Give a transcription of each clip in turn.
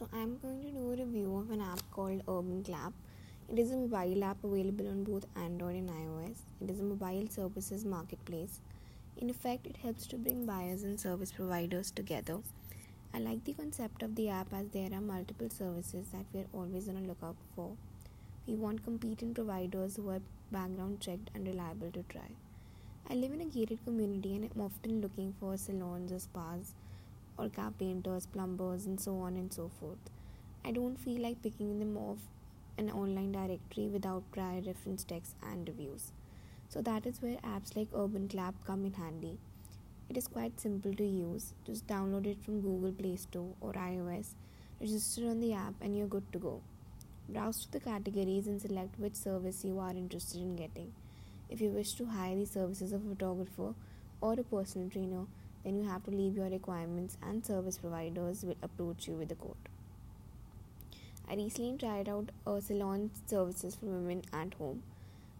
So I'm going to do a review of an app called UrbanClap. It is a mobile app available on both Android and iOS. It is a mobile services marketplace. In effect, it helps to bring buyers and service providers together. I like the concept of the app as there are multiple services that we are always on the lookout for. We want competent providers who are background checked and reliable to try. I live in a gated community and I'm often looking for salons or spas, or carpenters, plumbers, and so on and so forth. I don't feel like picking them off an online directory without prior reference text and reviews. So that is where apps like UrbanClap come in handy. It is quite simple to use. Just download it from Google Play Store or iOS, register on the app, and you're good to go. Browse through the categories and select which service you are interested in getting. If you wish to hire the services of a photographer or a personal trainer, then you have to leave your requirements and service providers will approach you with a quote. I recently tried out a salon services for women at home.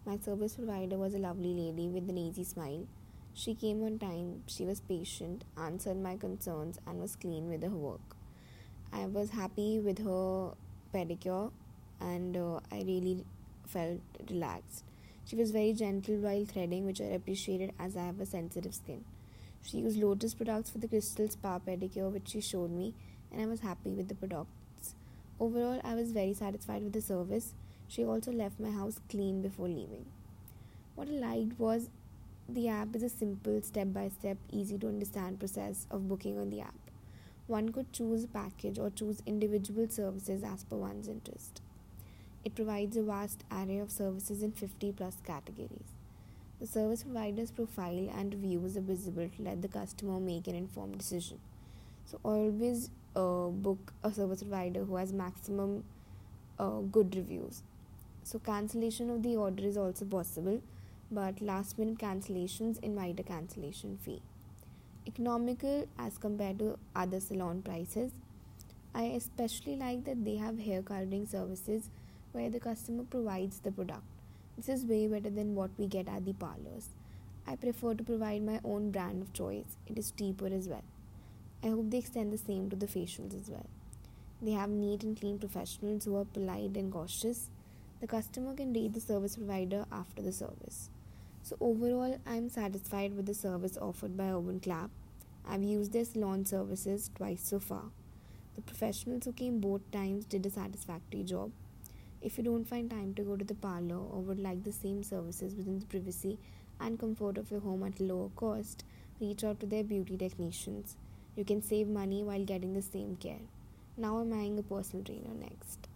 My service provider was a lovely lady with an easy smile. She came on time, she was patient, answered my concerns, and was clean with her work. I was happy with her pedicure and I really felt relaxed. She was very gentle while threading, which I appreciated as I have a sensitive skin. She used Lotus products for the Crystal Spa pedicure, which she showed me, and I was happy with the products. Overall, I was very satisfied with the service. She also left my house clean before leaving. What I liked was the app is a simple, step-by-step, easy-to-understand process of booking on the app. One could choose a package or choose individual services as per one's interest. It provides a vast array of services in 50-plus categories. The service provider's profile and reviews are visible to let the customer make an informed decision. So always book a service provider who has maximum good reviews. So cancellation of the order is also possible, but last minute cancellations invite a cancellation fee. Economical as compared to other salon prices. I especially like that they have hair coloring services where the customer provides the product. This is way better than what we get at the parlors. I prefer to provide my own brand of choice. It is cheaper as well. I hope they extend the same to the facials as well. They have neat and clean professionals who are polite and cautious. The customer can rate the service provider after the service. So overall, I am satisfied with the service offered by UrbanClap. I have used their salon services twice so far. The professionals who came both times did a satisfactory job. If you don't find time to go to the parlor or would like the same services within the privacy and comfort of your home at a lower cost, reach out to their beauty technicians. You can save money while getting the same care. Now I'm eyeing a personal trainer next.